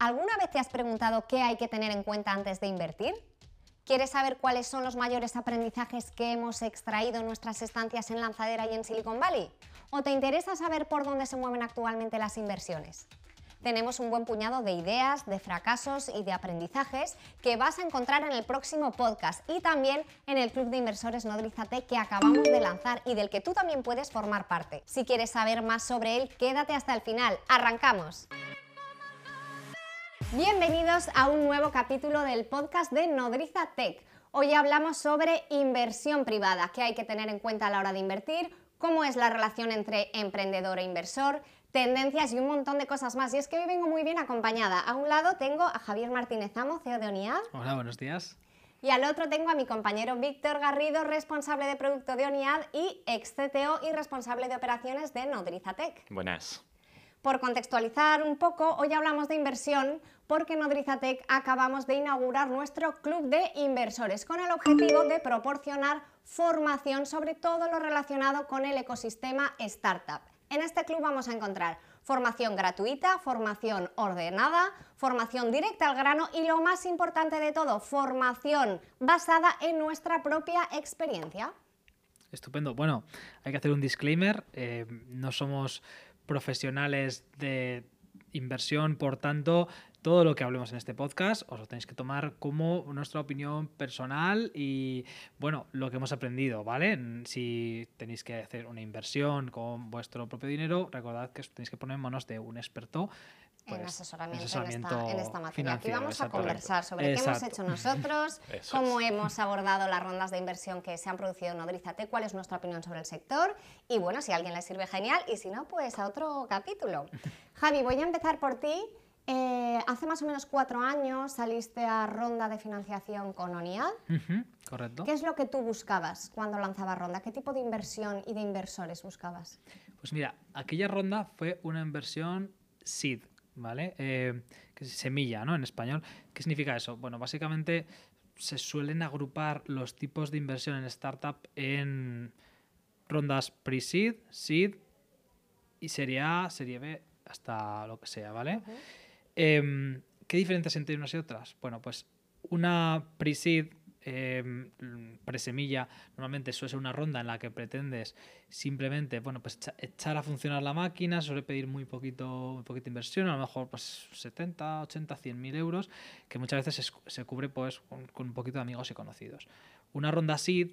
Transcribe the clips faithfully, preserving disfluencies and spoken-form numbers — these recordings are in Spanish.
¿Alguna vez te has preguntado qué hay que tener en cuenta antes de invertir? ¿Quieres saber cuáles son los mayores aprendizajes que hemos extraído en nuestras estancias en Lanzadera y en Silicon Valley? ¿O te interesa saber por dónde se mueven actualmente las inversiones? Tenemos un buen puñado de ideas, de fracasos y de aprendizajes que vas a encontrar en el próximo podcast y también en el Club de Inversores Nodriza Tech que acabamos de lanzar y del que tú también puedes formar parte. Si quieres saber más sobre él, quédate hasta el final. ¡Arrancamos! Bienvenidos a un nuevo capítulo del podcast de Nodriza Tech. Hoy hablamos sobre inversión privada, qué hay que tener en cuenta a la hora de invertir, cómo es la relación entre emprendedor e inversor, tendencias y un montón de cosas más. Y es que hoy vengo muy bien acompañada. A un lado tengo a Javier Martínez Amo, C E O de ONIAD. Hola, buenos días. Y al otro tengo a mi compañero Víctor Garrido, responsable de producto de ONIAD y ex-C T O y responsable de operaciones de Nodriza Tech. Buenas. Por contextualizar un poco, hoy hablamos de inversión porque en Nodriza Tech acabamos de inaugurar nuestro club de inversores con el objetivo de proporcionar formación sobre todo lo relacionado con el ecosistema startup. En este club vamos a encontrar formación gratuita, formación ordenada, formación directa al grano y lo más importante de todo, formación basada en nuestra propia experiencia. Estupendo. Bueno, hay que hacer un disclaimer. Eh, no somos profesionales de inversión, por tanto, todo lo que hablemos en este podcast os lo tenéis que tomar como nuestra opinión personal y, bueno, lo que hemos aprendido, ¿vale? Si tenéis que hacer una inversión con vuestro propio dinero, recordad que os tenéis que poner en manos de un experto pues, en asesoramiento, asesoramiento en, esta, en esta materia. Aquí vamos a conversar sobre exacto. qué hemos hecho nosotros, eso cómo es. hemos abordado las rondas de inversión que se han producido en Nodriza Tech, cuál es nuestra opinión sobre el sector y, bueno, si a alguien le sirve, genial, y si no, pues a otro capítulo. Javi, voy a empezar por ti. Eh, hace más o menos cuatro años saliste a ronda de financiación con ONIAD. Uh-huh, correcto. ¿Qué es lo que tú buscabas cuando lanzabas ronda? ¿Qué tipo de inversión y de inversores buscabas? Pues mira, aquella ronda fue una inversión seed, ¿vale? Eh, que es semilla, ¿no? En español. ¿Qué significa eso? Bueno, básicamente se suelen agrupar los tipos de inversión en startup en rondas pre-seed, seed y serie A, serie B, hasta lo que sea, ¿vale? Uh-huh. Eh, ¿Qué diferencias entre unas y otras? Bueno, pues una pre-seed, eh, presemilla, normalmente suele ser una ronda en la que pretendes simplemente, bueno, pues echar a funcionar la máquina, suele pedir muy poquito, muy poquita inversión, a lo mejor pues setenta, ochenta, cien mil euros, que muchas veces se, se cubre pues con, con un poquito de amigos y conocidos. Una ronda seed,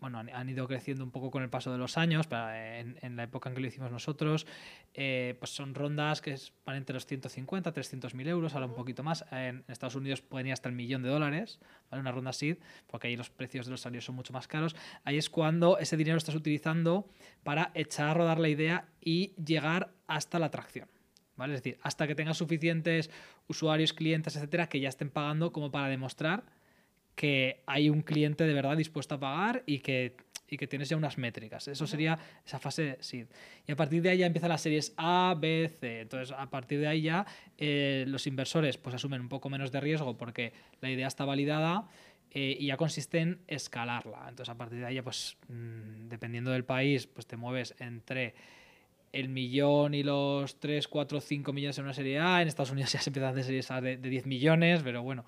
bueno, han, han ido creciendo un poco con el paso de los años, pero en, en la época en que lo hicimos nosotros, eh, pues son rondas que van entre los ciento cincuenta, trescientos mil euros, ahora un poquito más. En Estados Unidos pueden ir hasta el millón de dólares, ¿vale? Una ronda seed, porque ahí los precios de los salarios son mucho más caros. Ahí es cuando ese dinero lo estás utilizando para echar a rodar la idea y llegar hasta la atracción, ¿vale? Es decir, hasta que tengas suficientes usuarios, clientes, etcétera, que ya estén pagando como para demostrar que hay un cliente de verdad dispuesto a pagar y que, y que tienes ya unas métricas. Eso sería esa fase seed. Y a partir de ahí ya empiezan las series A, B, C. Entonces, a partir de ahí ya eh, los inversores pues, asumen un poco menos de riesgo porque la idea está validada eh, y ya consiste en escalarla. Entonces, a partir de ahí ya, pues, mmm, dependiendo del país, pues te mueves entre el millón y los tres, cuatro, cinco millones en una serie A. En Estados Unidos ya se empiezan a hacer series A de, de diez millones, pero bueno.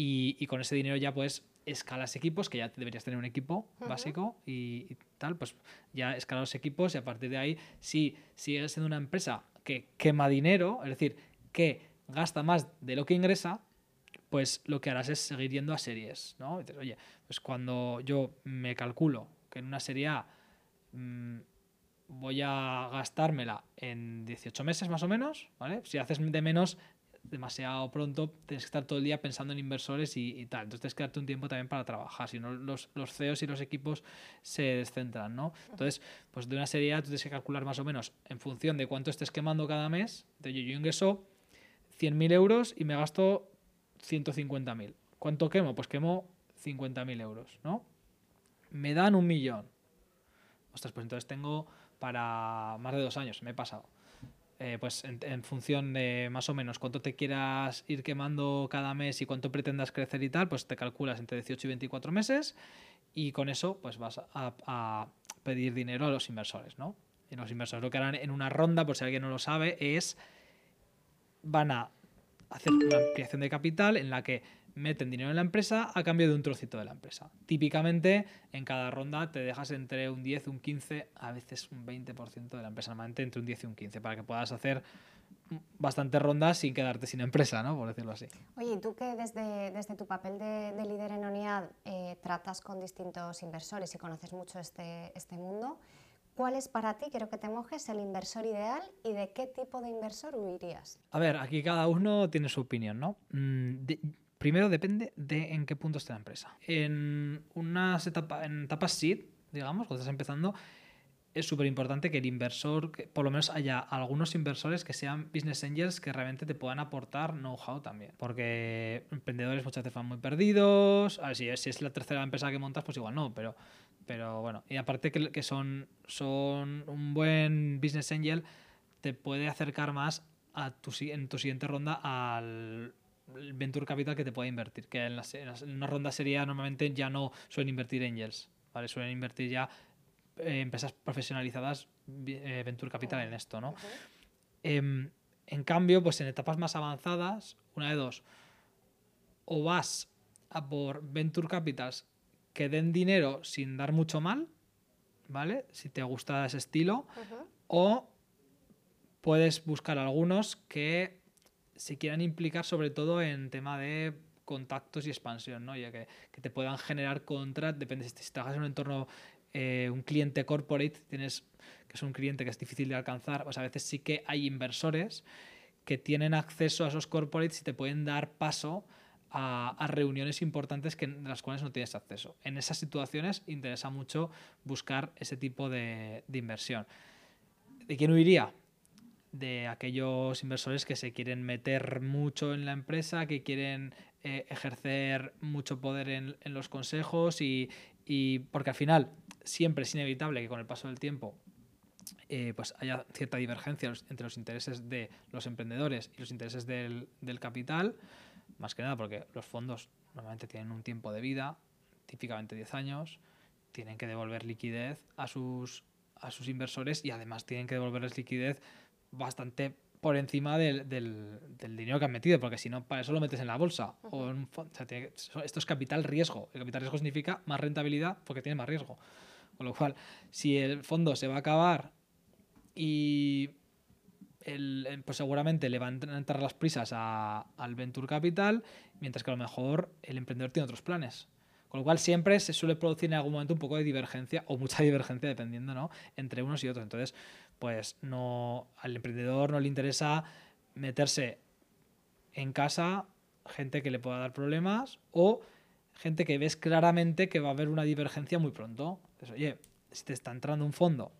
Y, y con ese dinero ya pues escalas equipos, que ya deberías tener un equipo uh-huh. básico y, y tal, pues ya escalas los equipos y a partir de ahí si sigues siendo una empresa que quema dinero, es decir, que gasta más de lo que ingresa, pues lo que harás es seguir yendo a series, ¿no? Y dices, oye, pues cuando yo me calculo que en una serie A mmm, voy a gastármela en dieciocho meses más o menos, ¿vale? Si haces de menos demasiado pronto, tienes que estar todo el día pensando en inversores y, y tal. Entonces tienes que darte un tiempo también para trabajar, si no los, los C E Os y los equipos se descentran, ¿no? Entonces, pues de una serie A tú tienes que calcular más o menos en función de cuánto estés quemando cada mes. Entonces, yo, yo ingreso cien mil euros y me gasto ciento cincuenta mil. ¿Cuánto quemo? Pues quemo cincuenta mil euros, ¿no? Me dan un millón. Ostras, pues entonces tengo para más de dos años, me he pasado. Eh, pues en, en función de más o menos cuánto te quieras ir quemando cada mes y cuánto pretendas crecer y tal, pues te calculas entre dieciocho y veinticuatro meses y con eso pues vas a, a pedir dinero a los inversores, ¿no? Y los inversores lo que harán en una ronda, por si alguien no lo sabe, es van a hacer una ampliación de capital en la que meten dinero en la empresa a cambio de un trocito de la empresa. Típicamente, en cada ronda te dejas entre un diez, un quince, a veces un veinte por ciento de la empresa, normalmente entre un diez y un quince, para que puedas hacer bastantes rondas sin quedarte sin empresa, ¿no? Por decirlo así. Oye, y tú que desde, desde tu papel de, de líder en ONIAD eh, tratas con distintos inversores y conoces mucho este, este mundo, ¿cuál es para ti, quiero que te mojes, el inversor ideal y de qué tipo de inversor huirías? A ver, aquí cada uno tiene su opinión, ¿no? Mm, de, primero depende de en qué punto esté la empresa. En unas etapa, en etapas seed, digamos, cuando estás empezando, es súper importante que el inversor, que por lo menos haya algunos inversores que sean business angels que realmente te puedan aportar know-how también. Porque emprendedores muchas veces van muy perdidos. A ver, si es, si es la tercera empresa que montas, pues igual no, pero... Pero bueno, y aparte que, que son, son un buen business angel, te puede acercar más a tu, en tu siguiente ronda al venture capital que te puede invertir. Que en, las, en, las, en una ronda sería normalmente ya no suelen invertir angels, ¿vale? Suelen invertir ya eh, empresas profesionalizadas eh, venture capital en esto, ¿no? Uh-huh. eh, en cambio, pues en etapas más avanzadas, una de dos, o vas a por venture capitals que den dinero sin dar mucho mal, ¿vale? Si te gusta ese estilo. Uh-huh. O puedes buscar algunos que se quieran implicar sobre todo en tema de contactos y expansión, ¿no? Ya que, que te puedan generar contratos, depende, si trabajas en un entorno, eh, un cliente corporate, tienes, que es un cliente que es difícil de alcanzar, pues a veces sí que hay inversores que tienen acceso a esos corporates y te pueden dar paso A, a reuniones importantes que, de las cuales no tienes acceso. En esas situaciones interesa mucho buscar ese tipo de, de inversión. ¿De quién huiría? De aquellos inversores que se quieren meter mucho en la empresa, que quieren eh, ejercer mucho poder en, en los consejos y, y porque al final siempre es inevitable que con el paso del tiempo Eh, pues haya cierta divergencia entre los intereses de los emprendedores y los intereses del, del capital. Más que nada porque los fondos normalmente tienen un tiempo de vida, típicamente diez años, tienen que devolver liquidez a sus, a sus inversores y además tienen que devolverles liquidez bastante por encima del, del, del dinero que han metido, porque si no, para eso lo metes en la bolsa. Uh-huh. O en un fondo, o sea, tiene que, esto es capital riesgo. El capital riesgo significa más rentabilidad porque tiene más riesgo. Con lo cual, si el fondo se va a acabar y... El, pues seguramente le van a entrar las prisas a, al Venture Capital, mientras que a lo mejor el emprendedor tiene otros planes. Con lo cual siempre se suele producir en algún momento un poco de divergencia o mucha divergencia, dependiendo, ¿no?, entre unos y otros. Entonces, pues no, al emprendedor no le interesa meterse en casa gente que le pueda dar problemas o gente que ves claramente que va a haber una divergencia muy pronto. Entonces, oye, si te está entrando un fondo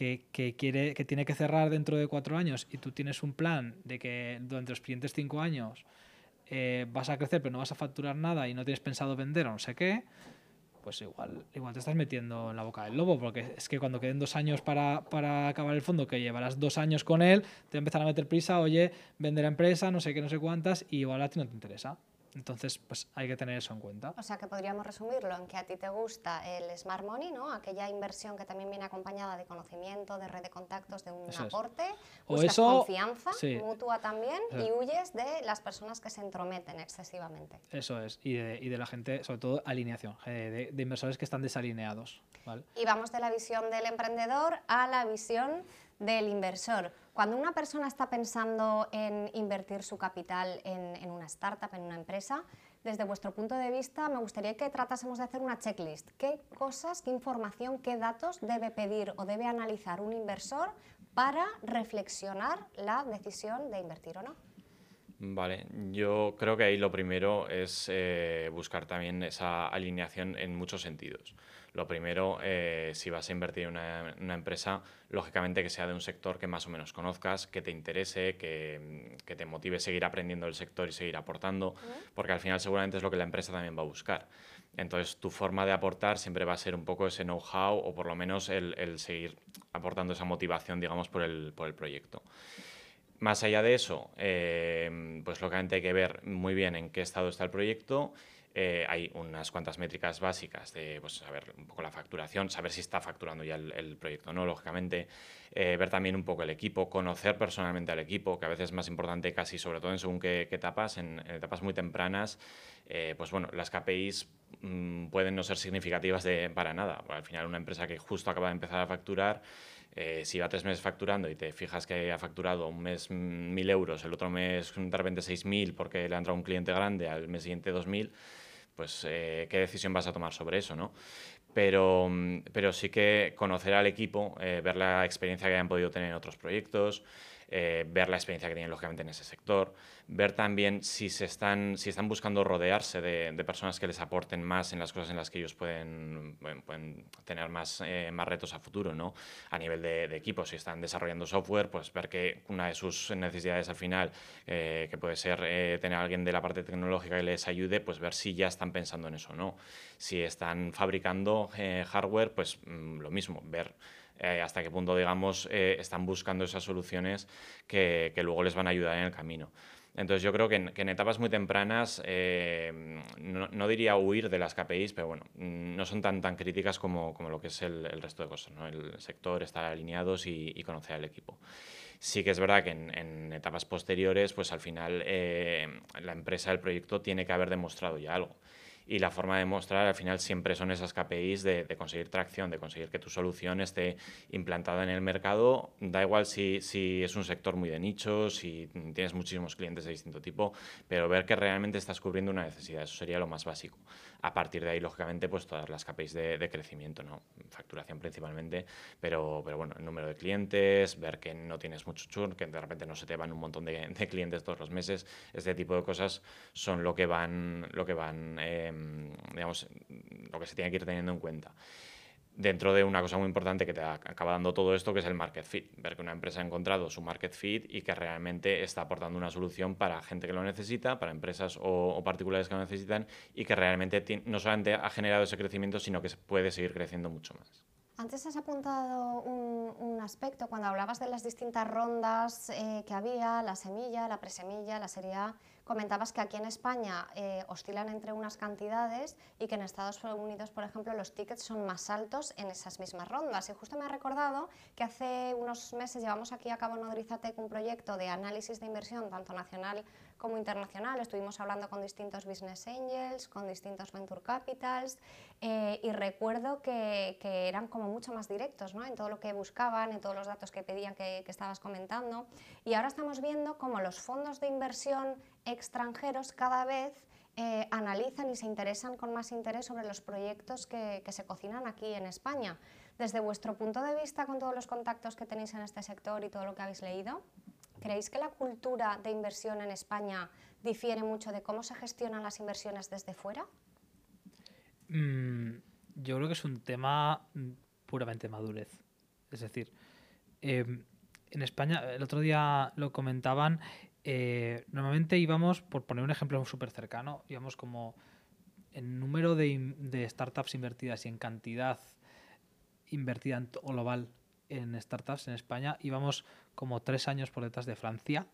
Que, que, quiere, que tiene que cerrar dentro de cuatro años y tú tienes un plan de que durante los siguientes cinco años eh, vas a crecer pero no vas a facturar nada y no tienes pensado vender o no sé qué, pues igual, igual te estás metiendo en la boca del lobo, porque es que cuando queden dos años para, para acabar el fondo, que llevarás dos años con él, te empezarán a meter prisa, oye, vender la empresa, no sé qué, no sé cuántas, y igual a ti no te interesa. Entonces, pues hay que tener eso en cuenta. O sea, que podríamos resumirlo en que a ti te gusta el smart money, ¿no? Aquella inversión que también viene acompañada de conocimiento, de red de contactos, de un eso aporte. O buscas eso, confianza sí. mutua también eso. Y huyes de las personas que se entrometen excesivamente. Eso es. Y de, y de la gente, sobre todo, alineación. De, de inversores que están desalineados, ¿vale? Y vamos de la visión del emprendedor a la visión del inversor. Cuando una persona está pensando en invertir su capital en, en una startup, en una empresa, desde vuestro punto de vista me gustaría que tratásemos de hacer una checklist. ¿Qué cosas, qué información, qué datos debe pedir o debe analizar un inversor para reflexionar la decisión de invertir o no? Vale, yo creo que ahí lo primero es eh, buscar también esa alineación en muchos sentidos. Lo primero, eh, si vas a invertir en una, una empresa, lógicamente que sea de un sector que más o menos conozcas, que te interese, que, que te motive seguir aprendiendo del sector y seguir aportando, porque al final seguramente es lo que la empresa también va a buscar. Entonces, tu forma de aportar siempre va a ser un poco ese know-how o por lo menos el, el seguir aportando esa motivación, digamos, por el, por el proyecto. Más allá de eso, eh, pues lógicamente hay que ver muy bien en qué estado está el proyecto, Eh, hay unas cuantas métricas básicas de pues, saber un poco la facturación, saber si está facturando ya el, el proyecto o no, lógicamente, eh, ver también un poco el equipo, conocer personalmente al equipo, que a veces es más importante casi, sobre todo en según qué, qué etapas, en, en etapas muy tempranas, eh, pues bueno, las K P Is mmm, pueden no ser significativas de, para nada. Bueno, al final una empresa que justo acaba de empezar a facturar, Eh, si va tres meses facturando y te fijas que ha facturado un mes mil euros, el otro mes de repente seis mil porque le ha entrado un cliente grande, al mes siguiente dos mil, pues eh, qué decisión vas a tomar sobre eso, ¿no? Pero, pero sí que conocer al equipo, eh, ver la experiencia que hayan podido tener en otros proyectos, eh, ver la experiencia que tienen lógicamente en ese sector, ver también si, se están, si están buscando rodearse de, de personas que les aporten más en las cosas en las que ellos pueden, bueno, pueden tener más, eh, más retos a futuro, ¿no? A nivel de, de equipo, si están desarrollando software, pues ver que una de sus necesidades al final, eh, que puede ser eh, tener a alguien de la parte tecnológica que les ayude, pues ver si ya están pensando en eso o no. Si están fabricando Eh, hardware, pues mm, lo mismo, ver eh, hasta qué punto, digamos, eh, están buscando esas soluciones que, que luego les van a ayudar en el camino. Entonces yo creo que en, que en etapas muy tempranas, eh, no, no diría huir de las K P Is, pero bueno, no son tan, tan críticas como, como lo que es el, el resto de cosas, ¿no? El sector, estar alineados y, y conocer al equipo. Sí que es verdad que en, en etapas posteriores, pues al final eh, la empresa, el proyecto, tiene que haber demostrado ya algo. Y la forma de mostrar al final siempre son esas K P Is de, de conseguir tracción, de conseguir que tu solución esté implantada en el mercado. Da igual si, si es un sector muy de nicho, si tienes muchísimos clientes de distinto tipo, pero ver que realmente estás cubriendo una necesidad, eso sería lo más básico. A partir de ahí, lógicamente, pues todas las K P Is de, de crecimiento, ¿no? Facturación principalmente, pero, pero bueno, el número de clientes, ver que no tienes mucho churn, que de repente no se te van un montón de, de clientes todos los meses. Este tipo de cosas son lo que van... Lo que van eh, digamos, lo que se tiene que ir teniendo en cuenta. Dentro de una cosa muy importante que te acaba dando todo esto, que es el market fit. Ver que una empresa ha encontrado su market fit y que realmente está aportando una solución para gente que lo necesita, para empresas o, o particulares que lo necesitan, y que realmente tiene, no solamente ha generado ese crecimiento, sino que puede seguir creciendo mucho más. Antes has apuntado un, un aspecto cuando hablabas de las distintas rondas eh, que había, la semilla, la presemilla, la serie A. Comentabas que aquí en España eh, oscilan entre unas cantidades y que en Estados Unidos, por ejemplo, los tickets son más altos en esas mismas rondas. Y justo me ha recordado que hace unos meses llevamos aquí a cabo en Nodriza Tech un proyecto de análisis de inversión, tanto nacional como internacional. Estuvimos hablando con distintos business angels, con distintos venture capitals, eh, y recuerdo que, que eran como mucho más directos, ¿no? En todo lo que buscaban, en todos los datos que pedían que, que estabas comentando. Y ahora estamos viendo cómo los fondos de inversión extranjeros cada vez eh, analizan y se interesan con más interés sobre los proyectos que, que se cocinan aquí en España. Desde vuestro punto de vista, con todos los contactos que tenéis en este sector y todo lo que habéis leído, ¿creéis que la cultura de inversión en España difiere mucho de cómo se gestionan las inversiones desde fuera? Mm, yo creo que es un tema puramente madurez. Es decir, eh, en España, el otro día lo comentaban, eh, normalmente íbamos, por poner un ejemplo súper cercano, íbamos como en número de, de startups invertidas y en cantidad invertida en global en startups en España, íbamos como tres años por detrás de Francia.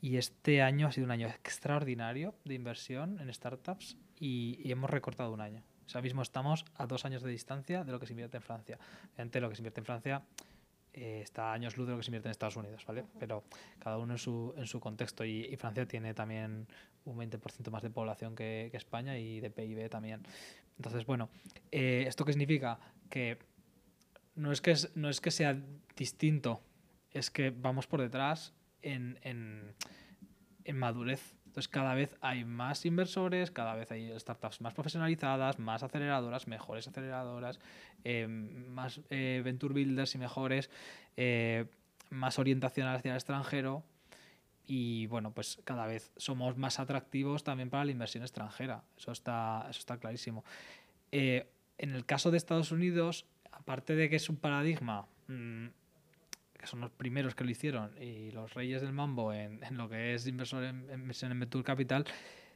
Y este año ha sido un año extraordinario de inversión en startups y, y hemos recortado un año. O sea, ahora mismo estamos a dos años de distancia de lo que se invierte en Francia. Obviamente lo que se invierte en Francia eh, está a años luz de lo que se invierte en Estados Unidos, ¿vale? Uh-huh. Pero cada uno en su, en su contexto. Y, y Francia tiene también un veinte por ciento más de población que, que España y de P I B también. Entonces, bueno, eh, ¿esto qué significa? Que no es que, es, no es que sea distinto, es que vamos por detrás en, en, en madurez. Entonces cada vez hay más inversores, cada vez hay startups más profesionalizadas, más aceleradoras, mejores aceleradoras, eh, más eh, venture builders y mejores, eh, más orientación hacia el extranjero y bueno, pues cada vez somos más atractivos también para la inversión extranjera. Eso está, eso está clarísimo. Eh, en el caso de Estados Unidos, aparte de que es un paradigma, mmm, que son los primeros que lo hicieron y los reyes del mambo en, en lo que es inversor en, en venture capital,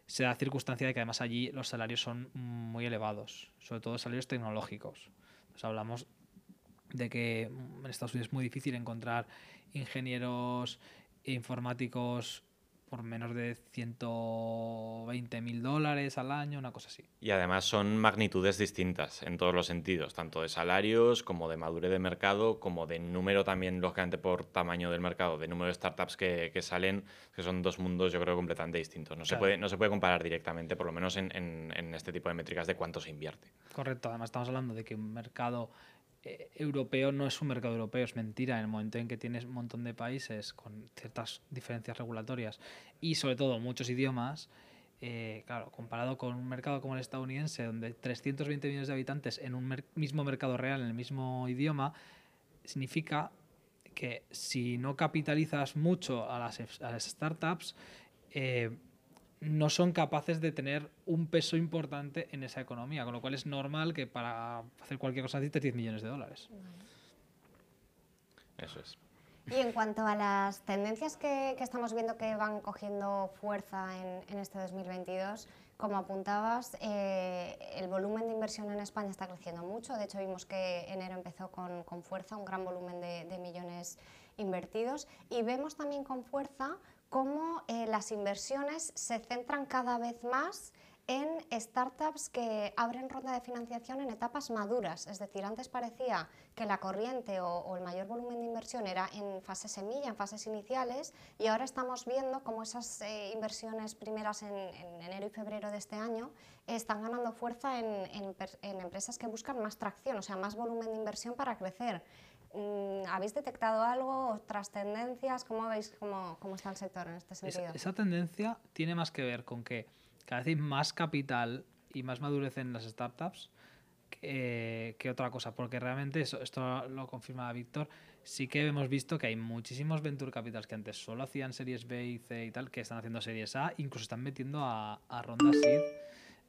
se da circunstancia de que además allí los salarios son muy elevados, sobre todo salarios tecnológicos. Entonces hablamos de que en Estados Unidos es muy difícil encontrar ingenieros informáticos por menos de ciento veinte mil dólares al año, una cosa así. Y además son magnitudes distintas en todos los sentidos, tanto de salarios como de madurez de mercado, como de número también, lógicamente por tamaño del mercado, de número de startups que, que salen, que son dos mundos yo creo completamente distintos. No, claro. se puede, no se puede comparar directamente, por lo menos en, en, en este tipo de métricas de cuánto se invierte. Correcto, además estamos hablando de que un mercado europeo no es un mercado europeo, es mentira. En el momento en que tienes un montón de países con ciertas diferencias regulatorias y sobre todo muchos idiomas, eh, claro, comparado con un mercado como el estadounidense, donde trescientos veinte millones de habitantes en un mer- mismo mercado real, en el mismo idioma, significa que si no capitalizas mucho a las, a las startups, eh, no son capaces de tener un peso importante en esa economía, con lo cual es normal que para hacer cualquier cosa necesites diez millones de dólares. Eso es. Y en cuanto a las tendencias que, que estamos viendo que van cogiendo fuerza en, en este dos mil veintidós, como apuntabas, eh, el volumen de inversión en España está creciendo mucho. De hecho, vimos que enero empezó con, con fuerza, un gran volumen de, de millones invertidos. Y vemos también con fuerza cómo eh, las inversiones se centran cada vez más en startups que abren ronda de financiación en etapas maduras. Es decir, antes parecía que la corriente o, o el mayor volumen de inversión era en fase semilla, en fases iniciales, y ahora estamos viendo cómo esas eh, inversiones primeras en, en enero y febrero de este año están ganando fuerza en, en, en empresas que buscan más tracción, o sea, más volumen de inversión para crecer. ¿Habéis detectado algo? ¿Otras tendencias? ¿Cómo veis cómo, cómo está el sector en este sentido? Esa, esa tendencia tiene más que ver con que cada vez hay más capital y más madurez en las startups que, que otra cosa, porque realmente, eso, esto lo confirma Víctor, sí que hemos visto que hay muchísimos venture capitals que antes solo hacían series B y C y tal, que están haciendo series A, incluso están metiendo a, a rondas seed.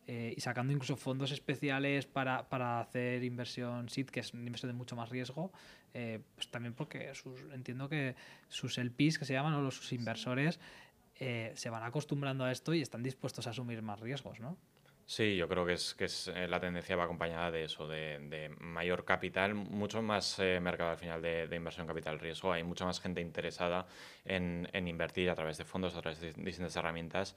Eh, y sacando incluso fondos especiales para, para hacer inversión seed, que es una inversión de mucho más riesgo, eh, pues también porque sus, entiendo que sus L Ps, que se llaman, o los, sus inversores, eh, se van acostumbrando a esto y están dispuestos a asumir más riesgos, ¿no? Sí, yo creo que es que es, eh, la tendencia va acompañada de eso, de, de mayor capital, mucho más eh, mercado al final de, de inversión capital riesgo. Hay mucha más gente interesada en, en invertir a través de fondos, a través de distintas herramientas.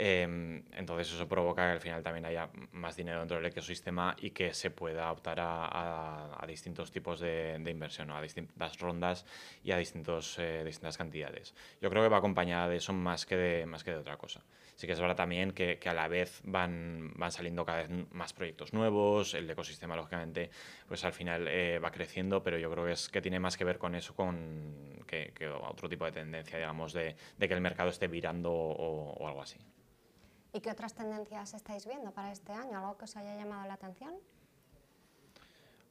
Eh, entonces eso provoca que al final también haya más dinero dentro del ecosistema y que se pueda optar a, a, a distintos tipos de, de inversión, ¿no? A distintas rondas y a distintos, eh, distintas cantidades. Yo creo que va acompañada de eso más que de, más que de otra cosa. Sí que es verdad también que, que a la vez van... van saliendo cada vez más proyectos nuevos, el ecosistema lógicamente pues al final eh, va creciendo, pero yo creo que, es, que tiene más que ver con eso con que, que otro tipo de tendencia, digamos, de, de que el mercado esté virando o, o algo así. ¿Y qué otras tendencias estáis viendo para este año? ¿Algo que os haya llamado la atención?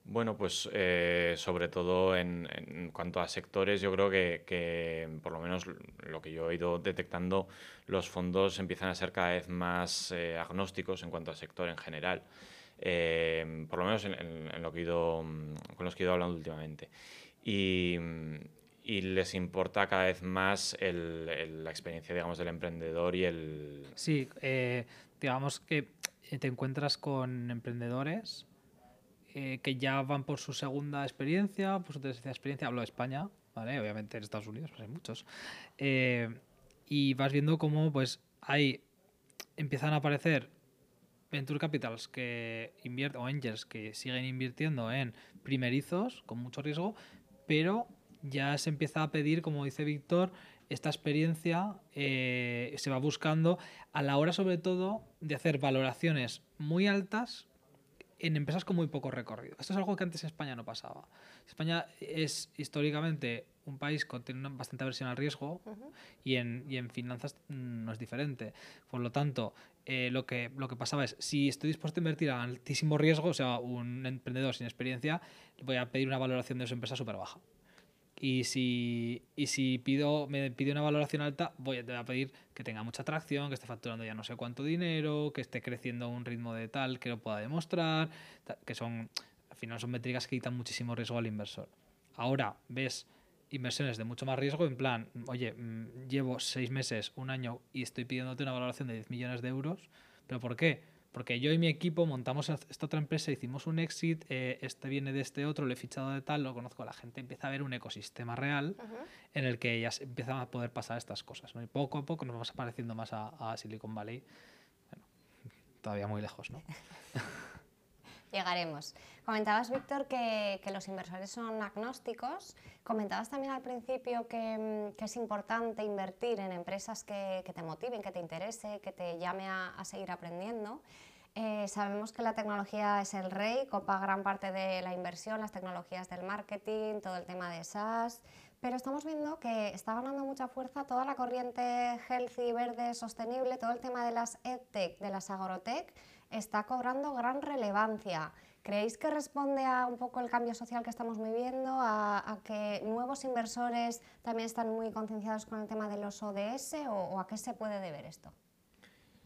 Bueno, pues eh, sobre todo en, en cuanto a sectores, yo creo que, que por lo menos lo que yo he ido detectando, los fondos empiezan a ser cada vez más eh, agnósticos en cuanto a sector en general, eh, por lo menos en, en, en lo que he ido, con los que he ido hablando últimamente. Y, y les importa cada vez más el, el, la experiencia, digamos, del emprendedor y el... Sí, eh, digamos que te encuentras con emprendedores... Eh, que ya van por su segunda experiencia, por su tercera experiencia, hablo de España, ¿vale? Obviamente en Estados Unidos, pues hay muchos, eh, y vas viendo cómo pues ahí empiezan a aparecer venture capitals que invierten, o angels que siguen invirtiendo en primerizos con mucho riesgo, pero ya se empieza a pedir, como dice Víctor, esta experiencia eh, se va buscando a la hora sobre todo de hacer valoraciones muy altas en empresas con muy poco recorrido. Esto es algo que antes en España no pasaba. España es históricamente un país que tiene bastante aversión al riesgo, uh-huh. y, en, y en finanzas no es diferente. Por lo tanto, eh, lo, que, lo que pasaba es, si estoy dispuesto a invertir a altísimo riesgo, o sea, un emprendedor sin experiencia, voy a pedir una valoración de su empresa súper baja. Y si, y si pido, me pide una valoración alta, voy a pedir que tenga mucha tracción, que esté facturando ya no sé cuánto dinero, que esté creciendo a un ritmo de tal que lo pueda demostrar, que son, al final son métricas que quitan muchísimo riesgo al inversor. Ahora ves inversiones de mucho más riesgo, en plan, oye, llevo seis meses, un año y estoy pidiéndote una valoración de diez millones de euros, ¿pero por qué? Porque yo y mi equipo montamos esta otra empresa, hicimos un exit, eh, este viene de este otro, lo he fichado de tal, lo conozco, la gente empieza a ver un ecosistema real uh-huh. en el que ya empiezan a poder pasar estas cosas, ¿no? Y poco a poco nos vamos pareciendo más a, a Silicon Valley. Bueno, todavía muy lejos, ¿no? Llegaremos. Comentabas, Víctor, que, que los inversores son agnósticos. Comentabas también al principio que, que es importante invertir en empresas que, que te motiven, que te interese, que te llame a, a seguir aprendiendo. Eh, sabemos que la tecnología es el rey, copa gran parte de la inversión, las tecnologías del marketing, todo el tema de SaaS, pero estamos viendo que está ganando mucha fuerza toda la corriente healthy, verde, sostenible, todo el tema de las edtech, de las agrotech, está cobrando gran relevancia. ¿Creéis que responde a un poco el cambio social que estamos viviendo, a, a que nuevos inversores también están muy concienciados con el tema de los O D S o, o a qué se puede deber esto?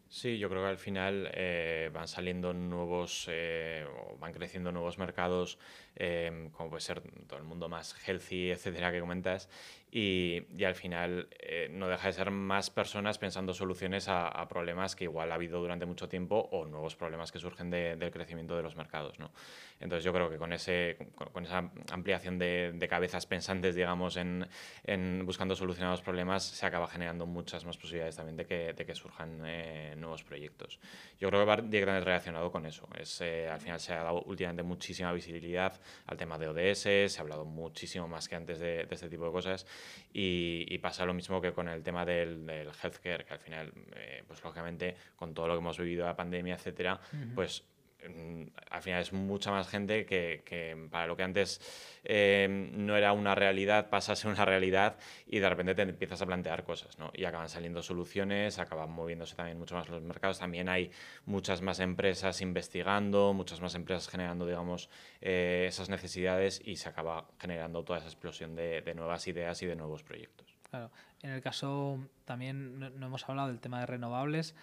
Sí, yo creo que al final eh, van saliendo nuevos, eh, o van creciendo nuevos mercados, eh, como puede ser todo el mundo más healthy, etcétera, que comentas, y, y al final eh, no deja de ser más personas pensando soluciones a, a problemas que igual ha habido durante mucho tiempo o nuevos problemas que surgen de, del crecimiento de los mercados, ¿no? Entonces yo creo que con, ese, con, con esa ampliación de, de cabezas pensantes, digamos, en, en buscando solucionar los problemas, se acaba generando muchas más posibilidades también de que, de que surjan eh, nuevos proyectos. Yo creo que va directamente relacionado con eso. Es, eh, al final se ha dado últimamente muchísima visibilidad al tema de O D S, se ha hablado muchísimo más que antes de, de este tipo de cosas y, y pasa lo mismo que con el tema del, del healthcare, que al final, eh, pues lógicamente, con todo lo que hemos vivido, la pandemia, etcétera, uh-huh. pues al final es mucha más gente que, que para lo que antes eh, no era una realidad, pasa a ser una realidad y de repente te empiezas a plantear cosas, ¿no? Y acaban saliendo soluciones, acaban moviéndose también mucho más los mercados. También hay muchas más empresas investigando, muchas más empresas generando, digamos, eh, esas necesidades y se acaba generando toda esa explosión de, de nuevas ideas y de nuevos proyectos. Claro. En el caso, también no hemos hablado del tema de renovables,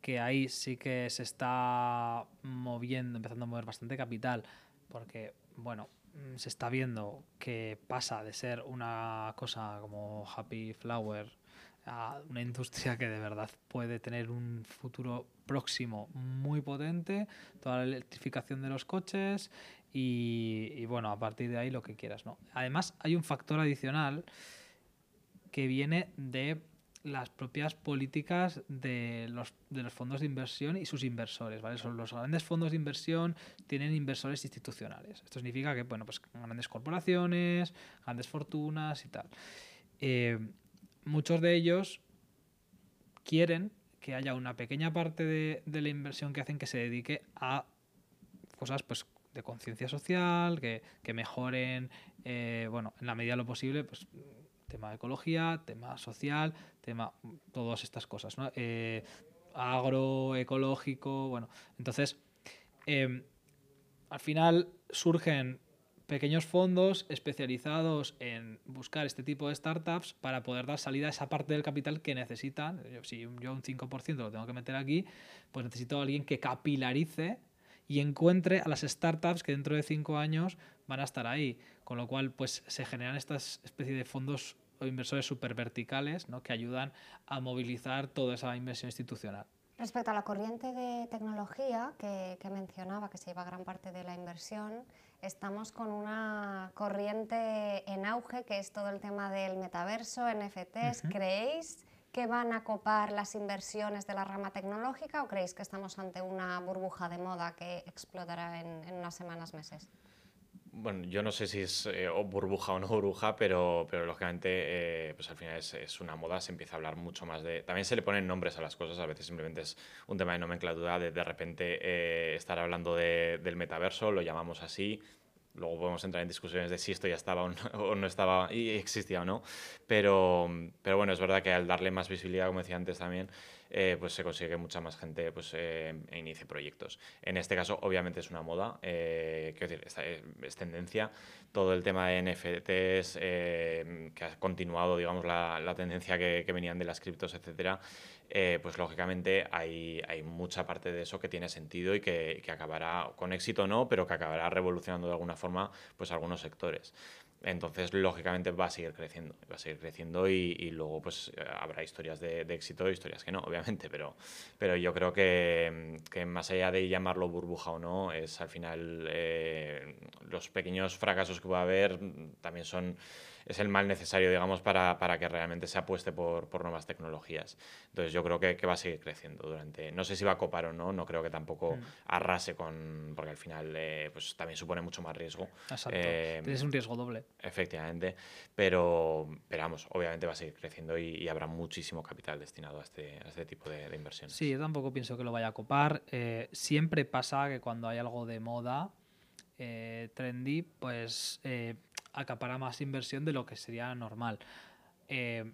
que ahí sí que se está moviendo, empezando a mover bastante capital, porque, bueno, se está viendo que pasa de ser una cosa como Happy Flower a una industria que de verdad puede tener un futuro próximo muy potente, toda la electrificación de los coches y, y bueno, a partir de ahí lo que quieras, ¿no? Además, hay un factor adicional que viene de las propias políticas de los, de los fondos de inversión y sus inversores, ¿vale? Son los grandes fondos de inversión, tienen inversores institucionales. Esto significa que, bueno, pues grandes corporaciones, grandes fortunas y tal. Eh, muchos de ellos quieren que haya una pequeña parte de, de la inversión que hacen que se dedique a cosas, pues, de conciencia social, que, que mejoren, eh, bueno, en la medida de lo posible, pues, tema de ecología, tema social, tema todas estas cosas, ¿no? Eh, agro, ecológico, bueno. Entonces, eh, al final surgen pequeños fondos especializados en buscar este tipo de startups para poder dar salida a esa parte del capital que necesitan. Si yo un cinco por ciento lo tengo que meter aquí, pues necesito a alguien que capilarice y encuentre a las startups que dentro de cinco años van a estar ahí. Con lo cual, pues se generan estas especies de fondos o inversores súper verticales, ¿no?, que ayudan a movilizar toda esa inversión institucional. Respecto a la corriente de tecnología que, que mencionaba, que se lleva gran parte de la inversión, estamos con una corriente en auge que es todo el tema del metaverso, N F Ts. Uh-huh. ¿Creéis que van a copar las inversiones de la rama tecnológica o creéis que estamos ante una burbuja de moda que explotará en, en unas semanas, meses? Bueno, yo no sé si es eh, o burbuja o no burbuja, pero, pero lógicamente eh, pues al final es, es una moda, se empieza a hablar mucho más de... También se le ponen nombres a las cosas, a veces simplemente es un tema de nomenclatura, de de repente eh, estar hablando de, del metaverso, lo llamamos así. Luego podemos entrar en discusiones de si esto ya estaba o no, o no estaba, y existía o no, pero, pero bueno, es verdad que al darle más visibilidad, como decía antes también, eh, pues se consigue que mucha más gente pues, eh, inicie proyectos. En este caso, obviamente es una moda, eh, quiero decir, esta es, es tendencia, todo el tema de N F Ts, eh, que ha continuado, digamos, la, la tendencia que, que venían de las criptos, etcétera. Eh, pues lógicamente hay, hay mucha parte de eso que tiene sentido y que, que acabará, con éxito o no, pero que acabará revolucionando de alguna forma pues, algunos sectores. Entonces, lógicamente, va a seguir creciendo, va a seguir creciendo y, y luego pues habrá historias de, de éxito e historias que no, obviamente, pero, pero yo creo que, que más allá de llamarlo burbuja o no, es al final eh, los pequeños fracasos que va a haber también son... es el mal necesario, digamos, para, para que realmente se apueste por, por nuevas tecnologías. Entonces, yo creo que, que va a seguir creciendo durante... No sé si va a copar o no, no creo que tampoco mm. arrase con... Porque al final eh, pues también supone mucho más riesgo. Exacto. Eh, es un riesgo doble. Efectivamente. Pero, pero vamos, obviamente va a seguir creciendo y, y habrá muchísimo capital destinado a este, a este tipo de, de inversiones. Sí, yo tampoco pienso que lo vaya a copar. Eh, siempre pasa que cuando hay algo de moda, eh, trendy, pues... Eh, acapará más inversión de lo que sería normal. Eh,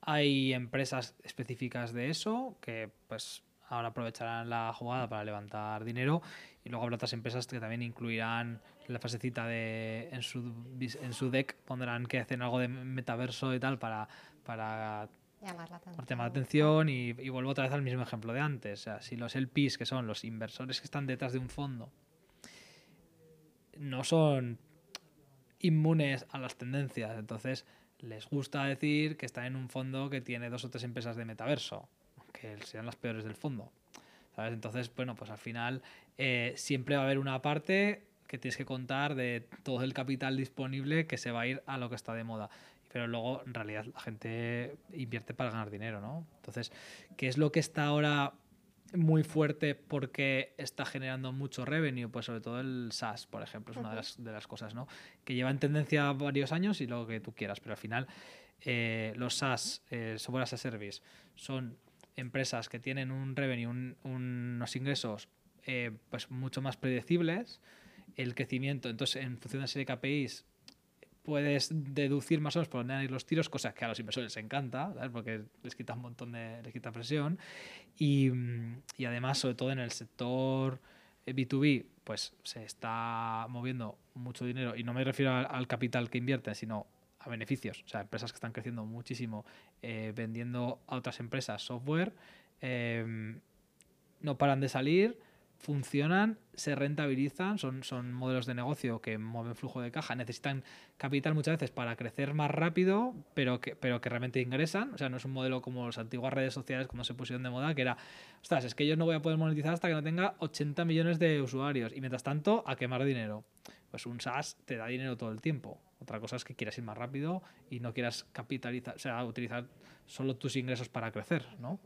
hay empresas específicas de eso que pues ahora aprovecharán la jugada para levantar dinero, y luego habrá otras empresas que también incluirán la frasecita de en su, en su deck, pondrán que hacen algo de metaverso y tal para, para llamar la atención, llamar la atención y, y vuelvo otra vez al mismo ejemplo de antes. O sea, si los L Ps, que son los inversores que están detrás de un fondo, no son inmunes a las tendencias, entonces les gusta decir que están en un fondo que tiene dos o tres empresas de metaverso, que sean las peores del fondo, ¿sabes? Entonces, bueno, pues al final eh, siempre va a haber una parte que tienes que contar de todo el capital disponible que se va a ir a lo que está de moda, pero luego en realidad la gente invierte para ganar dinero, ¿no? Entonces, ¿qué es lo que está ahora muy fuerte porque está generando mucho revenue? Pues sobre todo el SaaS, por ejemplo, es una de las, de las cosas, ¿no?, que lleva en tendencia varios años y lo que tú quieras, pero al final eh, los SaaS, eh, software as a service, son empresas que tienen un revenue, un, un, unos ingresos eh, pues mucho más predecibles, el crecimiento, entonces en función de una serie de K P Is puedes deducir más o menos por dónde van a ir los tiros, cosas que a los inversores les encanta, ¿sabes?, porque les quita un montón de, les quita presión. Y, y además, sobre todo en el sector B dos B, pues se está moviendo mucho dinero, y no me refiero al, al capital que invierten, sino a beneficios. O sea, empresas que están creciendo muchísimo, eh, vendiendo a otras empresas software, eh, no paran de salir, funcionan, se rentabilizan, son, son modelos de negocio que mueven flujo de caja, necesitan capital muchas veces para crecer más rápido, pero que, pero que realmente ingresan. O sea, no es un modelo como las antiguas redes sociales cuando se pusieron de moda, que era, ostras, es que yo no voy a poder monetizar hasta que no tenga ochenta millones de usuarios, y mientras tanto, a quemar dinero. Pues un SaaS te da dinero todo el tiempo. Otra cosa es que quieras ir más rápido y no quieras capitalizar, o sea, utilizar solo tus ingresos para crecer, ¿no?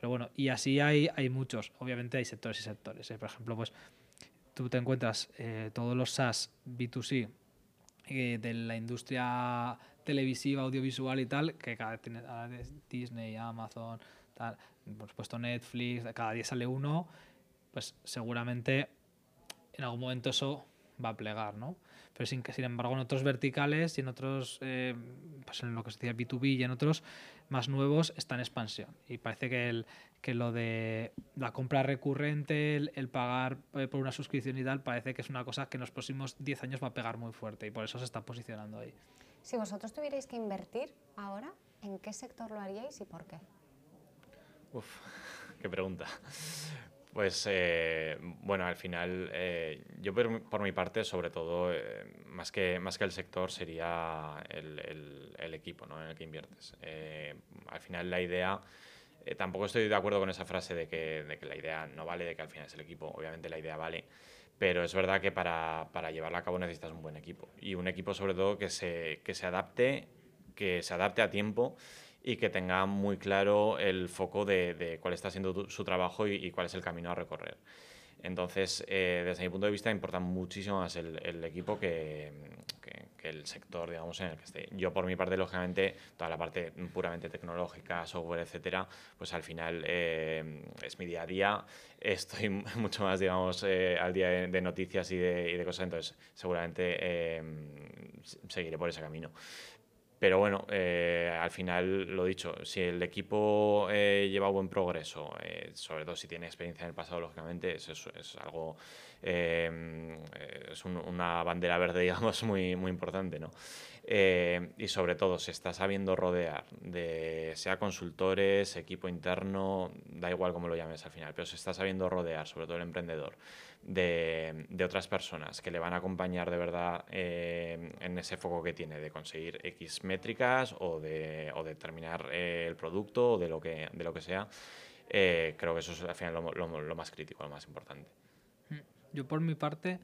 Pero bueno, y así hay, hay muchos. Obviamente hay sectores y sectores, ¿eh? Por ejemplo, pues tú te encuentras eh, todos los SaaS B dos C eh, de la industria televisiva, audiovisual y tal, que cada vez tiene Disney, Amazon, tal, por supuesto Netflix, cada día sale uno, pues seguramente en algún momento eso va a plegar, ¿no? Pero sin, sin embargo, en otros verticales y en otros, eh, pues en lo que se decía B dos B y en otros más nuevos, está en expansión. Y parece que, el, que lo de la compra recurrente, el, el pagar por una suscripción y tal, parece que es una cosa que en los próximos diez años va a pegar muy fuerte, y por eso se está posicionando ahí. Si vosotros tuvierais que invertir ahora, ¿en qué sector lo haríais y por qué? Uf, qué pregunta. Pues, eh, bueno, al final, eh, yo por, por mi parte, sobre todo, eh, más, que, más que el sector, sería el, el, el equipo, ¿no?, en el que inviertes. Eh, al final, la idea... Eh, tampoco estoy de acuerdo con esa frase de que, de que la idea no vale, de que al final es el equipo. Obviamente la idea vale, pero es verdad que para, para llevarla a cabo necesitas un buen equipo. Y un equipo, sobre todo, que se, que se adapte, que se adapte a tiempo, y que tenga muy claro el foco de, de cuál está siendo tu, su trabajo y, y cuál es el camino a recorrer. Entonces, eh, desde mi punto de vista, importa muchísimo más el, el equipo que, que, que el sector, digamos, en el que esté. Yo, por mi parte, lógicamente, toda la parte puramente tecnológica, software, etcétera, pues al final eh, es mi día a día. Estoy mucho más, digamos, eh, al día de, de noticias y de, y de cosas. Entonces, seguramente eh, seguiré por ese camino. Pero bueno, eh, al final, lo dicho, si el equipo eh, lleva buen progreso, eh, sobre todo si tiene experiencia en el pasado, lógicamente, es, es, es algo, eh, es un, una bandera verde, digamos, muy, muy importante, ¿no? Eh, y sobre todo, se está sabiendo rodear de, sea consultores, equipo interno, da igual cómo lo llames al final, pero se está sabiendo rodear, sobre todo el emprendedor, de, de otras personas que le van a acompañar de verdad eh, en ese foco que tiene de conseguir X métricas o de, o de terminar eh, el producto o de lo que, de lo que sea, eh, creo que eso es al final lo, lo, lo más crítico, lo más importante. Yo por mi parte,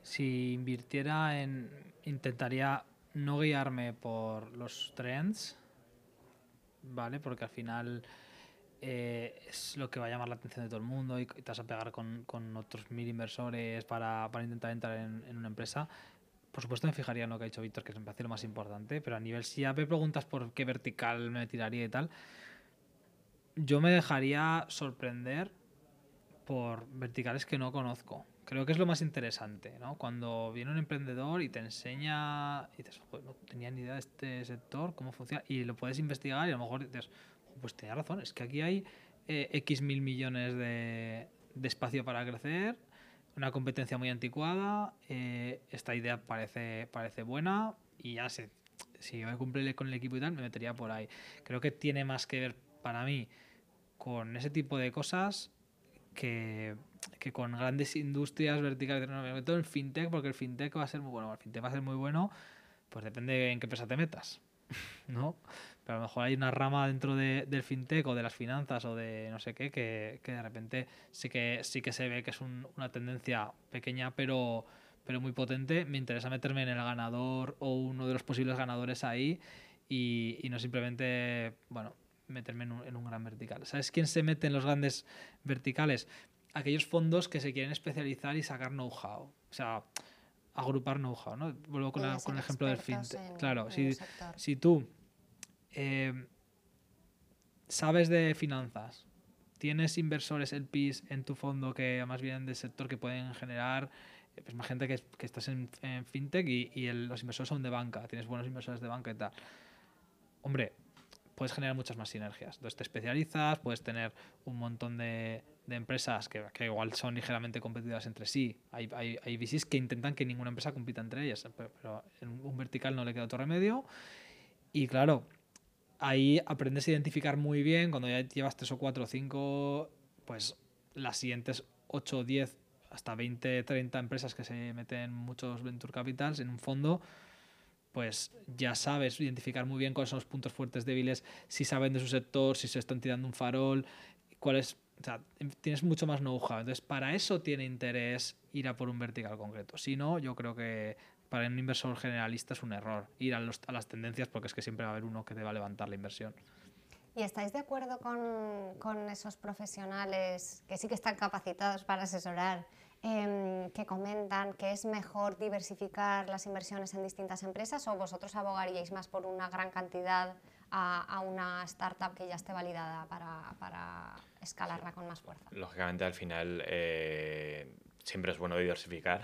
si invirtiera en, intentaría no guiarme por los trends, ¿vale? Porque al final eh, es lo que va a llamar la atención de todo el mundo y te vas a pegar con, con otros mil inversores para, para intentar entrar en, en una empresa. Por supuesto me fijaría en lo que ha dicho Víctor, que me parece lo más importante, pero a nivel, si ya me preguntas por qué vertical me tiraría y tal, yo me dejaría sorprender por verticales que no conozco. Creo que es lo más interesante, ¿no? Cuando viene un emprendedor y te enseña y dices, joder, no tenía ni idea de este sector, cómo funciona, y lo puedes investigar y a lo mejor dices, pues tenía razón, es que aquí hay eh, X mil millones de, de espacio para crecer, una competencia muy anticuada, eh, esta idea parece, parece buena y ya sé, si yo me cumpliré con el equipo y tal, me metería por ahí. Creo que tiene más que ver para mí con ese tipo de cosas que, que con grandes industrias verticales, sobre todo en fintech, porque el fintech va a ser muy bueno, el fintech va a ser muy bueno, pues depende en qué empresa te metas, ¿no? Pero a lo mejor hay una rama dentro de, del fintech o de las finanzas o de no sé qué que, que de repente sí que, sí que se ve que es un, una tendencia pequeña pero, pero muy potente. Me interesa meterme en el ganador o uno de los posibles ganadores ahí y, y no simplemente, bueno, meterme en un, en un gran vertical. ¿Sabes quién se mete en los grandes verticales? Aquellos fondos que se quieren especializar y sacar know-how. O sea, agrupar know-how, ¿no? Vuelvo con, la, con el ejemplo del fintech. En, claro, en si, si tú eh, sabes de finanzas, tienes inversores L P s en tu fondo que más bien del sector que pueden generar, pues más gente que, que estás en, en fintech y, y el, los inversores son de banca, tienes buenos inversores de banca y tal. Hombre, puedes generar muchas más sinergias. Entonces te especializas, puedes tener un montón de, de empresas que, que igual son ligeramente competitivas entre sí. Hay, hay, hay V Cs que intentan que ninguna empresa compita entre ellas, pero, pero en un vertical no le queda otro remedio. Y claro, ahí aprendes a identificar muy bien, cuando ya llevas tres o cuatro o cinco, pues las siguientes ocho, diez, hasta veinte, treinta empresas que se meten muchos venture capitals en un fondo, pues ya sabes identificar muy bien cuáles son los puntos fuertes, débiles, si saben de su sector, si se están tirando un farol, cuáles, o sea, tienes mucho más know-how. Entonces, para eso tiene interés ir a por un vertical concreto. Si no, yo creo que para un inversor generalista es un error ir a, los, a las tendencias, porque es que siempre va a haber uno que te va a levantar la inversión. ¿Y estáis de acuerdo con, con esos profesionales que sí que están capacitados para asesorar, eh, que comentan que es mejor diversificar las inversiones en distintas empresas, o vosotros abogaríais más por una gran cantidad a, a una startup que ya esté validada para, para escalarla sí, con más fuerza? Lógicamente, al final eh, siempre es bueno diversificar.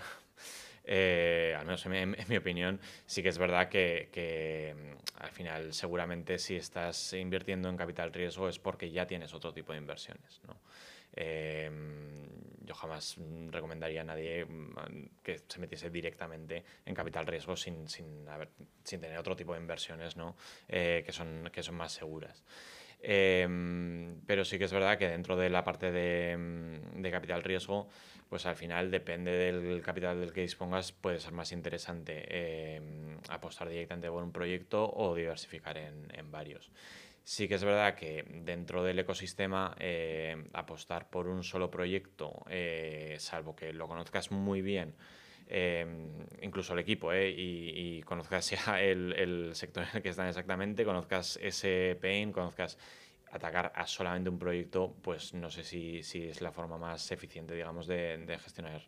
Eh, al menos en, en, en mi opinión, sí que es verdad que, que al final seguramente si estás invirtiendo en capital riesgo es porque ya tienes otro tipo de inversiones, ¿no? Eh, yo jamás recomendaría a nadie que se metiese directamente en capital riesgo sin, sin, haber, sin tener otro tipo de inversiones, ¿no? eh, que son, que son más seguras. Eh, pero sí que es verdad que dentro de la parte de, de capital riesgo, pues al final depende del capital del que dispongas, puede ser más interesante eh, apostar directamente por un proyecto o diversificar en, en varios. Sí que es verdad que dentro del ecosistema eh, apostar por un solo proyecto, eh, salvo que lo conozcas muy bien, Eh, incluso el equipo, eh, y, y conozcas ya el, el sector en el que están exactamente, conozcas ese pain, conozcas atacar a solamente un proyecto, pues no sé si, si es la forma más eficiente, digamos, de, de gestionar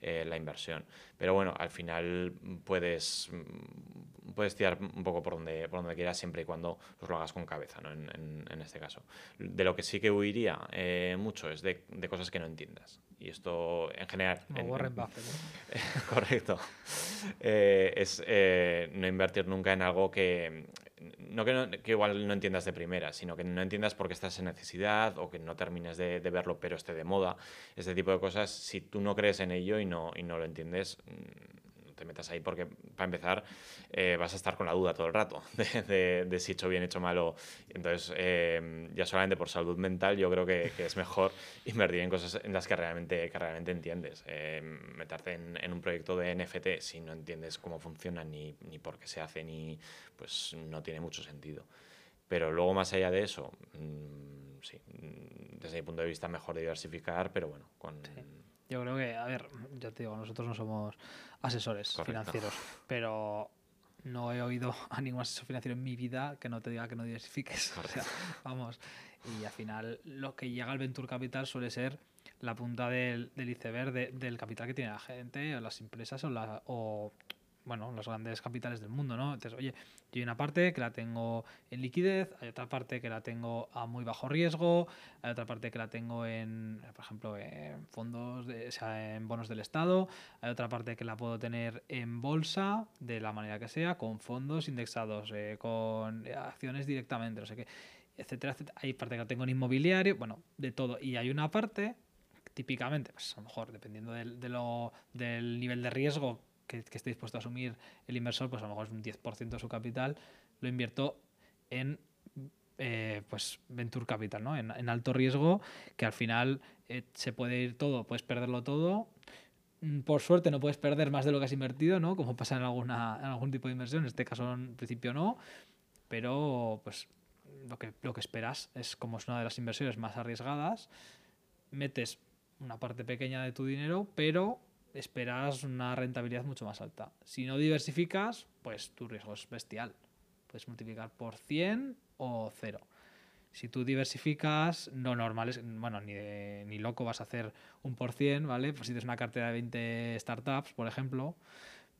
eh, la inversión. Pero bueno, al final puedes, puedes tirar un poco por donde, por donde quieras, siempre y cuando pues, lo hagas con cabeza, ¿no? En, en, en este caso. De lo que sí que huiría eh, mucho es de, de cosas que no entiendas. Y esto, en general... Como en, Warren Buffett, ¿no? Correcto. Eh, es eh, no invertir nunca en algo que... no que, no que igual no entiendas de primera, sino que no entiendas por qué estás en necesidad o que no termines de, de verlo pero esté de moda. Este tipo de cosas, si tú no crees en ello y no, y no lo entiendes, te metas ahí porque, para empezar, eh, vas a estar con la duda todo el rato de, de, de si hecho bien, hecho malo. Entonces, eh, ya solamente por salud mental, yo creo que, que es mejor invertir en cosas en las que realmente, que realmente entiendes. Eh, meterte en, en un proyecto de N F T si no entiendes cómo funciona, ni, ni por qué se hace, ni, pues no tiene mucho sentido. Pero luego, más allá de eso, mmm, sí, desde mi punto de vista, mejor diversificar, pero bueno, con... Sí. Yo creo que, a ver, ya te digo, nosotros no somos asesores Correcto. financieros, pero no he oído a ningún asesor financiero en mi vida que no te diga que no diversifiques. O sea, vamos, y al final lo que llega al Venture Capital suele ser la punta del, del iceberg de, del capital que tiene la gente o las empresas o, la, o bueno, los grandes capitales del mundo, ¿no? Entonces, oye, yo hay una parte que la tengo en liquidez, hay otra parte que la tengo a muy bajo riesgo, hay otra parte que la tengo en, por ejemplo, en fondos, de, o sea, en bonos del Estado, hay otra parte que la puedo tener en bolsa, de la manera que sea, con fondos indexados, eh, con acciones directamente, no sé qué, etcétera, etcétera. Hay parte que la tengo en inmobiliario, bueno, de todo. Y hay una parte, típicamente, pues a lo mejor, dependiendo de, de lo, del nivel de riesgo que, que esté dispuesto a asumir el inversor, pues a lo mejor es un diez por ciento de su capital, lo invierto en eh, pues venture capital, ¿no? En, en alto riesgo, que al final eh, se puede ir todo, puedes perderlo todo. Por suerte no puedes perder más de lo que has invertido, ¿no? Como pasa en, alguna, en algún tipo de inversión, en este caso en principio no, pero pues lo que, lo que esperas es, como es una de las inversiones más arriesgadas, metes una parte pequeña de tu dinero, pero esperas una rentabilidad mucho más alta. Si no diversificas, pues tu riesgo es bestial. Puedes multiplicar por cien o cero. Si tú diversificas, no normal es, bueno, ni, de, ni loco vas a hacer un por cien, ¿vale? Pues si tienes una cartera de veinte startups, por ejemplo,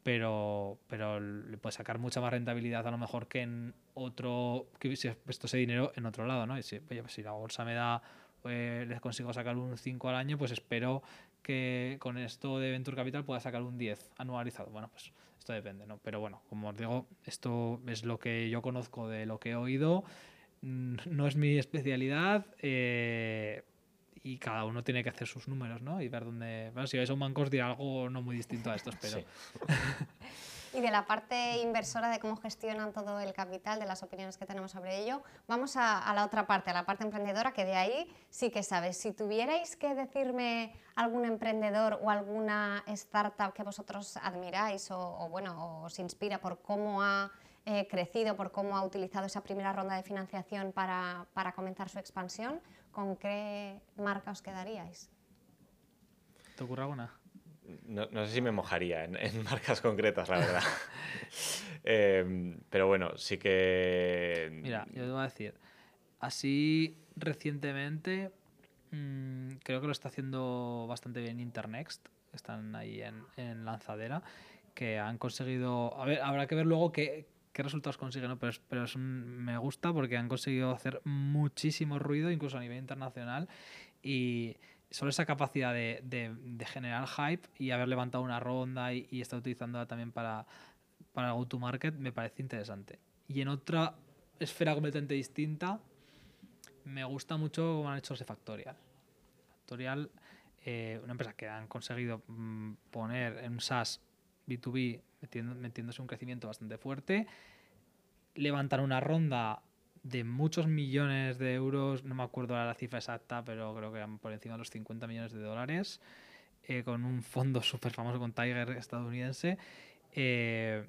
pero, pero le puedes sacar mucha más rentabilidad a lo mejor que en otro, que si has puesto ese dinero en otro lado, ¿no? Y si, oye, pues si la bolsa me da, eh, les consigo sacar un cinco al año, pues espero que con esto de Venture Capital pueda sacar un diez anualizado. Bueno, pues esto depende, ¿no? Pero bueno, como os digo, esto es lo que yo conozco de lo que he oído. No es mi especialidad, eh, y cada uno tiene que hacer sus números, ¿no? Y ver dónde... Bueno, si vais a un banco os dirá algo no muy distinto a estos, pero... Sí. Y de la parte inversora, de cómo gestionan todo el capital, de las opiniones que tenemos sobre ello, vamos a, a la otra parte, a la parte emprendedora, que de ahí sí que sabes. Si tuvierais que decirme algún emprendedor o alguna startup que vosotros admiráis o, o bueno, os inspira por cómo ha eh, crecido, por cómo ha utilizado esa primera ronda de financiación para, para comenzar su expansión, ¿con qué marca os quedaríais? ¿Te ocurre alguna? No, no sé si me mojaría en, en marcas concretas, la verdad. eh, pero bueno, sí que... Mira, yo te voy a decir, así recientemente mmm, creo que lo está haciendo bastante bien Internext, están ahí en, en Lanzadera, que han conseguido... A ver, habrá que ver luego qué, qué resultados consiguen, ¿no? Pero, pero es un, me gusta porque han conseguido hacer muchísimo ruido, incluso a nivel internacional, y... Solo esa capacidad de, de, de generar hype y haber levantado una ronda y, y estar utilizándola también para, para el go-to-market me parece interesante. Y en otra esfera completamente distinta, me gusta mucho como han hecho ese Factorial. Factorial, eh, una empresa que han conseguido poner en un SaaS B dos B, metiendo, metiéndose un crecimiento bastante fuerte, levantar una ronda de muchos millones de euros, no me acuerdo la cifra exacta, pero creo que eran por encima de los cincuenta millones de dólares, eh, con un fondo súper famoso, con Tiger estadounidense, eh,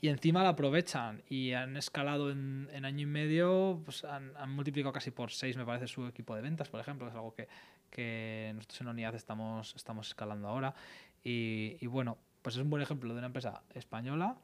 y encima la aprovechan y han escalado en, en año y medio, pues han, han multiplicado casi por seis, me parece, su equipo de ventas, por ejemplo, que es algo que, que nosotros en ONIAD estamos, estamos escalando ahora, y, y bueno, pues es un buen ejemplo de una empresa española,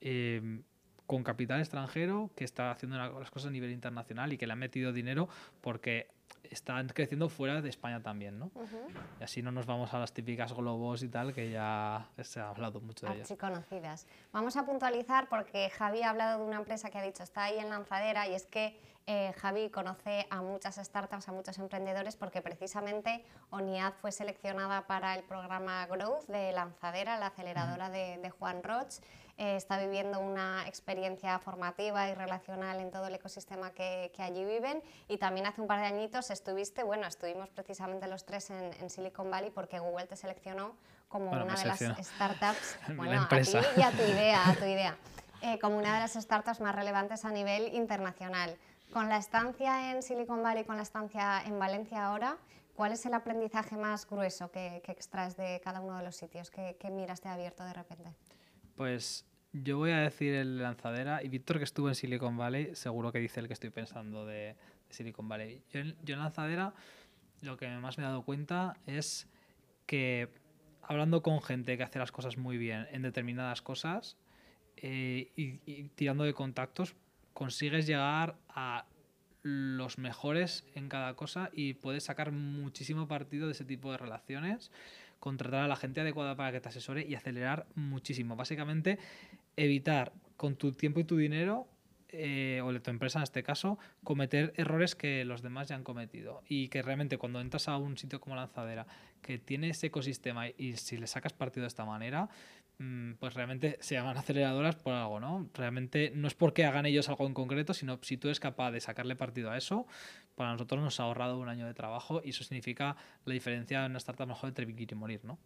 eh, con capital extranjero, que está haciendo las cosas a nivel internacional y que le han metido dinero porque están creciendo fuera de España también, ¿no? Uh-huh. Y así no nos vamos a las típicas globos y tal, que ya se ha hablado mucho de ellas. Archiconocidas. Vamos a puntualizar porque Javi ha hablado de una empresa que ha dicho está ahí en Lanzadera, y es que eh, Javi conoce a muchas startups, a muchos emprendedores, porque precisamente ONIAD fue seleccionada para el programa Growth de Lanzadera, la aceleradora uh-huh. de, de Juan Roig. eh, está viviendo una experiencia formativa y relacional en todo el ecosistema que, que allí viven. Y también hace un par de añitos estuviste, bueno, estuvimos precisamente los tres en, en Silicon Valley porque Google te seleccionó como bueno, una de las startups, bueno, la empresa. A ti y a tu idea, a tu idea eh, como una de las startups más relevantes a nivel internacional. Con la estancia en Silicon Valley, con la estancia en Valencia ahora, ¿cuál es el aprendizaje más grueso que, que extraes de cada uno de los sitios? ¿Qué, qué miras te ha abierto de repente? Pues yo voy a decir el Lanzadera, y Víctor, que estuvo en Silicon Valley, seguro que dice el que estoy pensando de, de Silicon Valley. Yo, yo en Lanzadera lo que más me he dado cuenta es que hablando con gente que hace las cosas muy bien en determinadas cosas eh, y, y tirando de contactos, consigues llegar a los mejores en cada cosa y puedes sacar muchísimo partido de ese tipo de relaciones, contratar a la gente adecuada para que te asesore y acelerar muchísimo. Básicamente, evitar con tu tiempo y tu dinero, eh, o de tu empresa en este caso, cometer errores que los demás ya han cometido. Y que realmente cuando entras a un sitio como Lanzadera, que tiene ese ecosistema y, y si le sacas partido de esta manera, pues realmente se llaman aceleradoras por algo, ¿no? Realmente no es porque hagan ellos algo en concreto, sino si tú eres capaz de sacarle partido a eso. Para nosotros nos ha ahorrado un año de trabajo y eso significa la diferencia en una startup mejor entre vivir y morir, ¿no?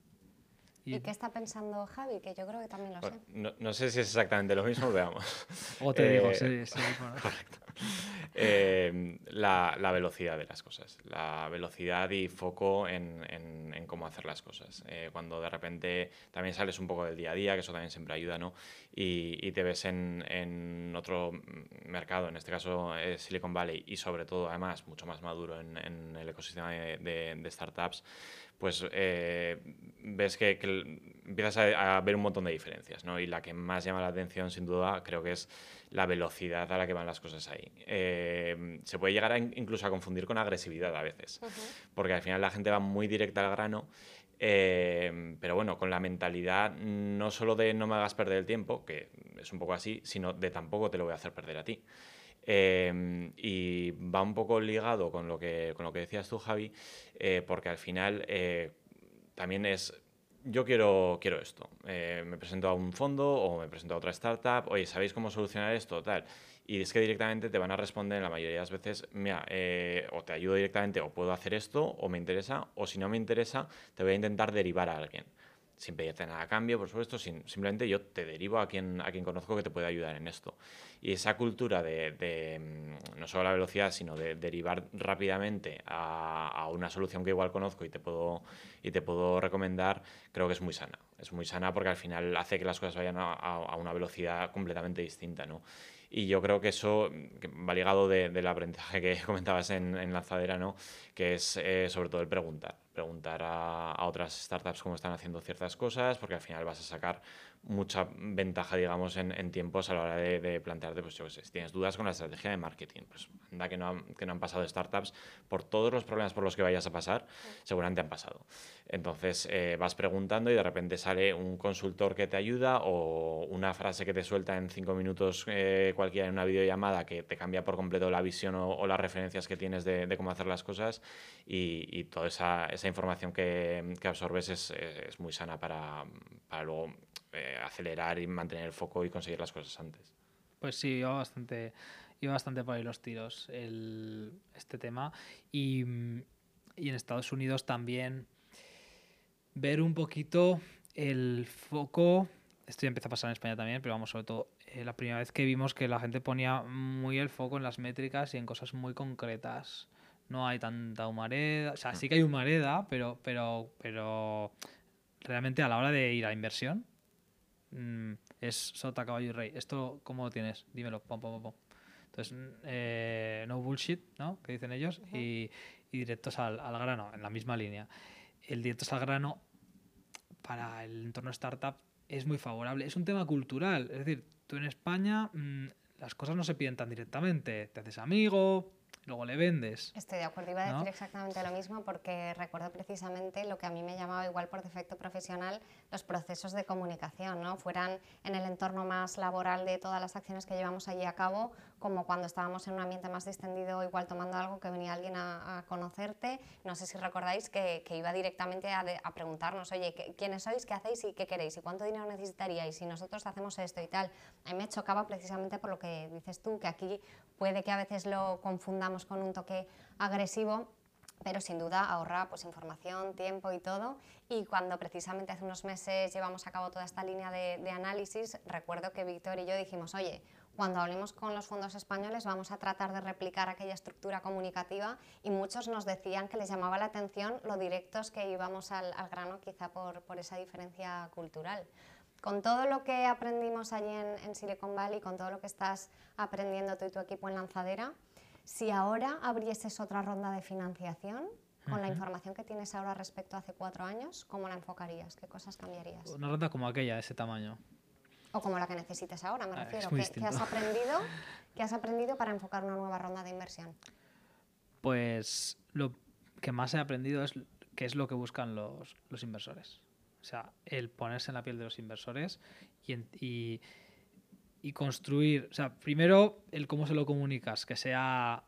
¿Y, ¿Y qué está pensando Javi? Que yo creo que también lo bueno, sé. No, no sé si es exactamente lo mismo, veamos. O te eh, digo, sí, sí. Bueno. Correcto. Eh, la, la velocidad de las cosas. La velocidad y foco en, en, en cómo hacer las cosas. Eh, cuando de repente también sales un poco del día a día, que eso también siempre ayuda, ¿no? Y, y te ves en, en otro mercado, en este caso es Silicon Valley, y sobre todo, además, mucho más maduro en, en el ecosistema de, de, de startups, pues eh, ves que, que empiezas a, a ver un montón de diferencias, ¿no? Y la que más llama la atención, sin duda, creo que es la velocidad a la que van las cosas ahí. Eh, se puede llegar a, incluso a confundir con agresividad a veces, uh-huh. porque al final la gente va muy directa al grano. Eh, pero bueno, con la mentalidad no solo de no me hagas perder el tiempo, que es un poco así, sino de tampoco te lo voy a hacer perder a ti. Eh, y va un poco ligado con lo que, con lo que decías tú, Javi, eh, porque al final eh, también es... Yo quiero, quiero esto, eh, me presento a un fondo o me presento a otra startup, oye, ¿sabéis cómo solucionar esto? Tal. Y es que directamente te van a responder en la mayoría de las veces, mira, eh, o te ayudo directamente, o puedo hacer esto, o me interesa, o si no me interesa, te voy a intentar derivar a alguien. Sin pedirte nada a cambio, por supuesto, sin, simplemente yo te derivo a quien, a quien conozco que te puede ayudar en esto. Y esa cultura de, de no solo la velocidad, sino de derivar rápidamente a, a una solución que igual conozco y te puedo, y te puedo recomendar, creo que es muy sana. Es muy sana porque al final hace que las cosas vayan a, a una velocidad completamente distinta, ¿no? Y yo creo que eso que va ligado de, del aprendizaje que comentabas en, en Lanzadera, ¿no? Que es eh, sobre todo el preguntar. Preguntar a, a otras startups cómo están haciendo ciertas cosas, porque al final vas a sacar mucha ventaja, digamos, en, en tiempos a la hora de, de plantearte, pues yo qué sé, si tienes dudas con la estrategia de marketing, pues anda que no han, que no han pasado startups, por todos los problemas por los que vayas a pasar, seguramente han pasado. Entonces eh, vas preguntando y de repente sale un consultor que te ayuda o una frase que te suelta en cinco minutos eh, cualquiera en una videollamada que te cambia por completo la visión o, o las referencias que tienes de, de cómo hacer las cosas y, y toda esa, esa información que, que absorbes es, es muy sana para, para luego... Eh, acelerar y mantener el foco y conseguir las cosas antes. Pues sí, iba bastante, iba bastante por ahí los tiros el, este tema. Y, y en Estados Unidos también ver un poquito el foco... Esto ya empieza a pasar en España también, pero vamos, sobre todo, eh, la primera vez que vimos que la gente ponía muy el foco en las métricas y en cosas muy concretas. No hay tanta humareda... O sea, sí que hay humareda, pero, pero, pero realmente a la hora de ir a inversión... es sota, caballo y rey. ¿Esto cómo lo tienes? Dímelo. Pom, pom, pom. Entonces, eh, no bullshit, ¿no? Que dicen ellos. Uh-huh. y, y directos al, al grano, en la misma línea. El directos al grano para el entorno startup es muy favorable. Es un tema cultural. Es decir, tú en España mmm, las cosas no se piden tan directamente. Te haces amigo, luego le vendes. Estoy de acuerdo, iba a decir, ¿no?, exactamente lo mismo, porque recuerdo precisamente lo que a mí me llamaba igual por defecto profesional los procesos de comunicación, ¿no? Fueran en el entorno más laboral de todas las acciones que llevamos allí a cabo, como cuando estábamos en un ambiente más distendido, igual tomando algo que venía alguien a, a conocerte. No sé si recordáis que, que iba directamente a, de, a preguntarnos, oye, ¿quiénes sois, qué hacéis y qué queréis? ¿Y cuánto dinero necesitaríais? Y nosotros hacemos esto y tal. A mí me chocaba precisamente por lo que dices tú, que aquí puede que a veces lo confundamos con un toque agresivo, pero sin duda ahorra pues información, tiempo y todo. Y cuando precisamente hace unos meses llevamos a cabo toda esta línea de, de análisis, recuerdo que Víctor y yo dijimos, oye, cuando hablemos con los fondos españoles vamos a tratar de replicar aquella estructura comunicativa, y muchos nos decían que les llamaba la atención lo directos que íbamos al, al grano, quizá por, por esa diferencia cultural. Con todo lo que aprendimos allí en, en Silicon Valley, con todo lo que estás aprendiendo tú y tu equipo en Lanzadera, si ahora abrieses otra ronda de financiación, con la información que tienes ahora respecto a hace cuatro años, ¿cómo la enfocarías? ¿Qué cosas cambiarías? Una ronda como aquella, de ese tamaño. O como la que necesitas ahora, me refiero. ¿Qué, ¿qué, has aprendido, ¿Qué has aprendido para enfocar una nueva ronda de inversión? Pues lo que más he aprendido es que es lo que buscan los, los inversores. O sea, el ponerse en la piel de los inversores y, y, y construir... O sea, primero, el cómo se lo comunicas, que sea...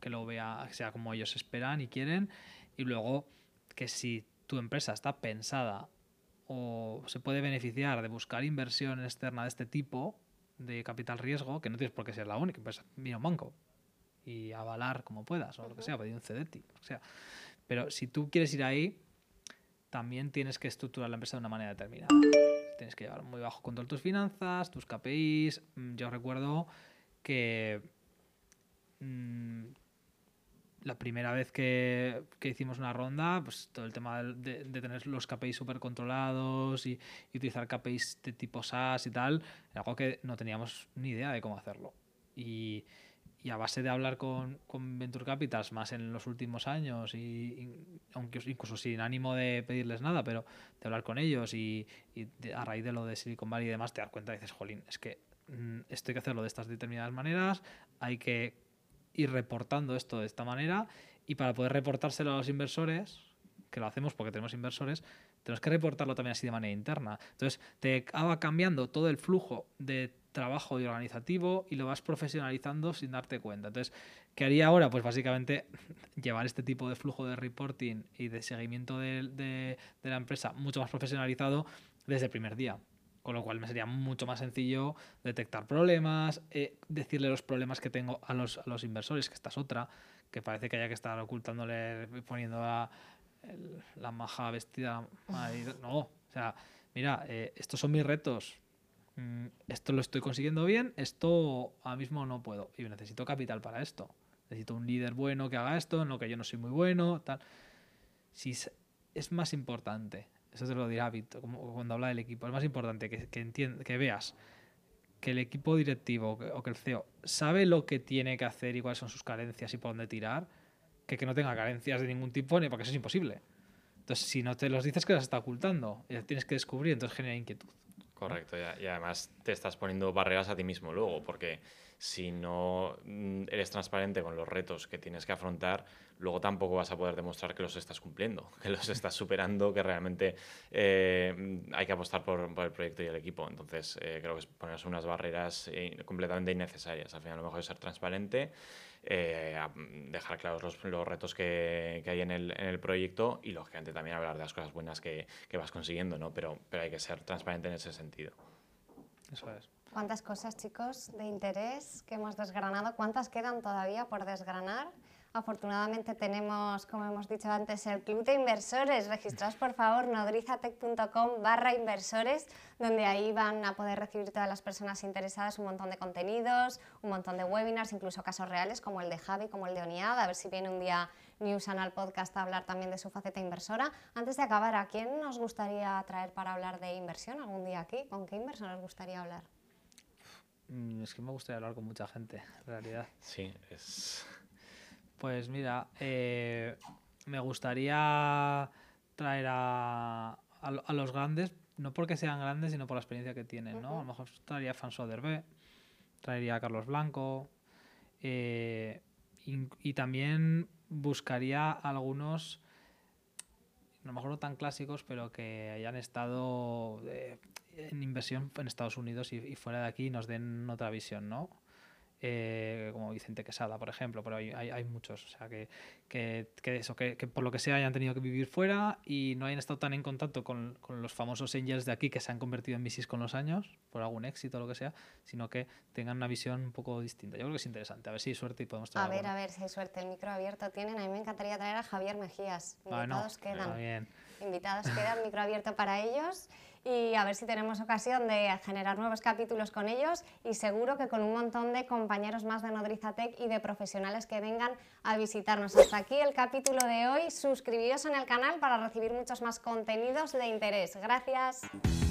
que lo vea, que sea como ellos esperan y quieren, y luego que si tu empresa está pensada o se puede beneficiar de buscar inversión externa de este tipo de capital riesgo, que no tienes por qué ser la única empresa, mira un banco y avalar como puedas o lo que sea, pedir un C D T I, o sea, pero si tú quieres ir ahí, también tienes que estructurar la empresa de una manera determinada. Tienes que llevar muy bajo control tus finanzas, tus K P Is. Yo recuerdo que mmm, la primera vez que, que hicimos una ronda, pues todo el tema de, de tener los K P Is súper controlados y, y utilizar K P Is de tipo SaaS y tal, era algo que no teníamos ni idea de cómo hacerlo. Y, y a base de hablar con, con Venture Capitals más en los últimos años, y, y aunque incluso sin ánimo de pedirles nada, pero de hablar con ellos y, y de, a raíz de lo de Silicon Valley y demás, te das cuenta y dices, jolín, es que mmm, esto hay que hacerlo de estas determinadas maneras, hay que ir reportando esto de esta manera, y para poder reportárselo a los inversores, que lo hacemos porque tenemos inversores, tenemos que reportarlo también así de manera interna. Entonces te acaba cambiando todo el flujo de trabajo y organizativo y lo vas profesionalizando sin darte cuenta. Entonces, ¿qué haría ahora? Pues básicamente llevar este tipo de flujo de reporting y de seguimiento de, de, de la empresa mucho más profesionalizado desde el primer día. Con lo cual me sería mucho más sencillo detectar problemas, eh, decirle los problemas que tengo a los, a los inversores, que esta es otra, que parece que haya que estar ocultándole, poniendo la, el, la maja vestida. No, o sea, mira, eh, estos son mis retos. Mm, esto lo estoy consiguiendo bien, esto ahora mismo no puedo. Y necesito capital para esto. Necesito un líder bueno que haga esto, en lo que yo no soy muy bueno, tal. Si es, es más importante... Eso te lo dirá Víctor, como cuando habla del equipo. Es más importante que, que, entienda, que veas que el equipo directivo que, o que el C E O sabe lo que tiene que hacer y cuáles son sus carencias y por dónde tirar, que que no tenga carencias de ningún tipo, ni porque eso es imposible. Entonces, si no te los dices, que las está ocultando. Y las tienes que descubrir, entonces genera inquietud. Correcto, ¿no? Y además te estás poniendo barreras a ti mismo luego, porque si no eres transparente con los retos que tienes que afrontar, luego tampoco vas a poder demostrar que los estás cumpliendo, que los estás superando, que realmente eh, hay que apostar por, por el proyecto y el equipo. Entonces, eh, creo que es ponerse unas barreras completamente innecesarias. Al final, lo mejor es ser transparente, eh, dejar claros los, los retos que, que hay en el, en el proyecto y, lógicamente, también hablar de las cosas buenas que, que vas consiguiendo, ¿no? Pero, pero hay que ser transparente en ese sentido. Eso es. ¿Cuántas cosas, chicos, de interés que hemos desgranado? ¿Cuántas quedan todavía por desgranar? Afortunadamente tenemos, como hemos dicho antes, el Club de Inversores. Registraos, por favor, nodriza tech punto com barra inversores, donde ahí van a poder recibir todas las personas interesadas un montón de contenidos, un montón de webinars, incluso casos reales como el de Javi, como el de ONIAD. A ver si viene un día Newsan al podcast a hablar también de su faceta inversora. Antes de acabar, ¿a quién nos gustaría traer para hablar de inversión algún día aquí? ¿Con qué inversor os gustaría hablar? Es que me gustaría hablar con mucha gente, en realidad. Sí, es... Pues mira, eh, me gustaría traer a, a, a los grandes, no porque sean grandes, sino por la experiencia que tienen, ¿no? Uh-huh. A lo mejor traería a François Derbaix, traería a Carlos Blanco, eh, y, y también buscaría algunos, a lo mejor no tan clásicos, pero que hayan estado eh, en inversión en Estados Unidos y, y fuera de aquí, y nos den otra visión, ¿no? Eh, como Vicente Quesada, por ejemplo, pero hay, hay, hay muchos, o sea, que, que, que eso, que, que por lo que sea hayan tenido que vivir fuera y no hayan estado tan en contacto con, con los famosos angels de aquí que se han convertido en V Cs con los años, por algún éxito o lo que sea, sino que tengan una visión un poco distinta. Yo creo que es interesante, a ver si hay suerte y podemos traer. A ver, alguna. A ver si hay suerte, el micro abierto tienen, a mí me encantaría traer a Javier Megías, invitados ah, no. quedan, bien. invitados quedan, micro abierto para ellos. Y a ver si tenemos ocasión de generar nuevos capítulos con ellos y seguro que con un montón de compañeros más de Nodriza Tech y de profesionales que vengan a visitarnos. Hasta aquí el capítulo de hoy. Suscribiros en el canal para recibir muchos más contenidos de interés. Gracias.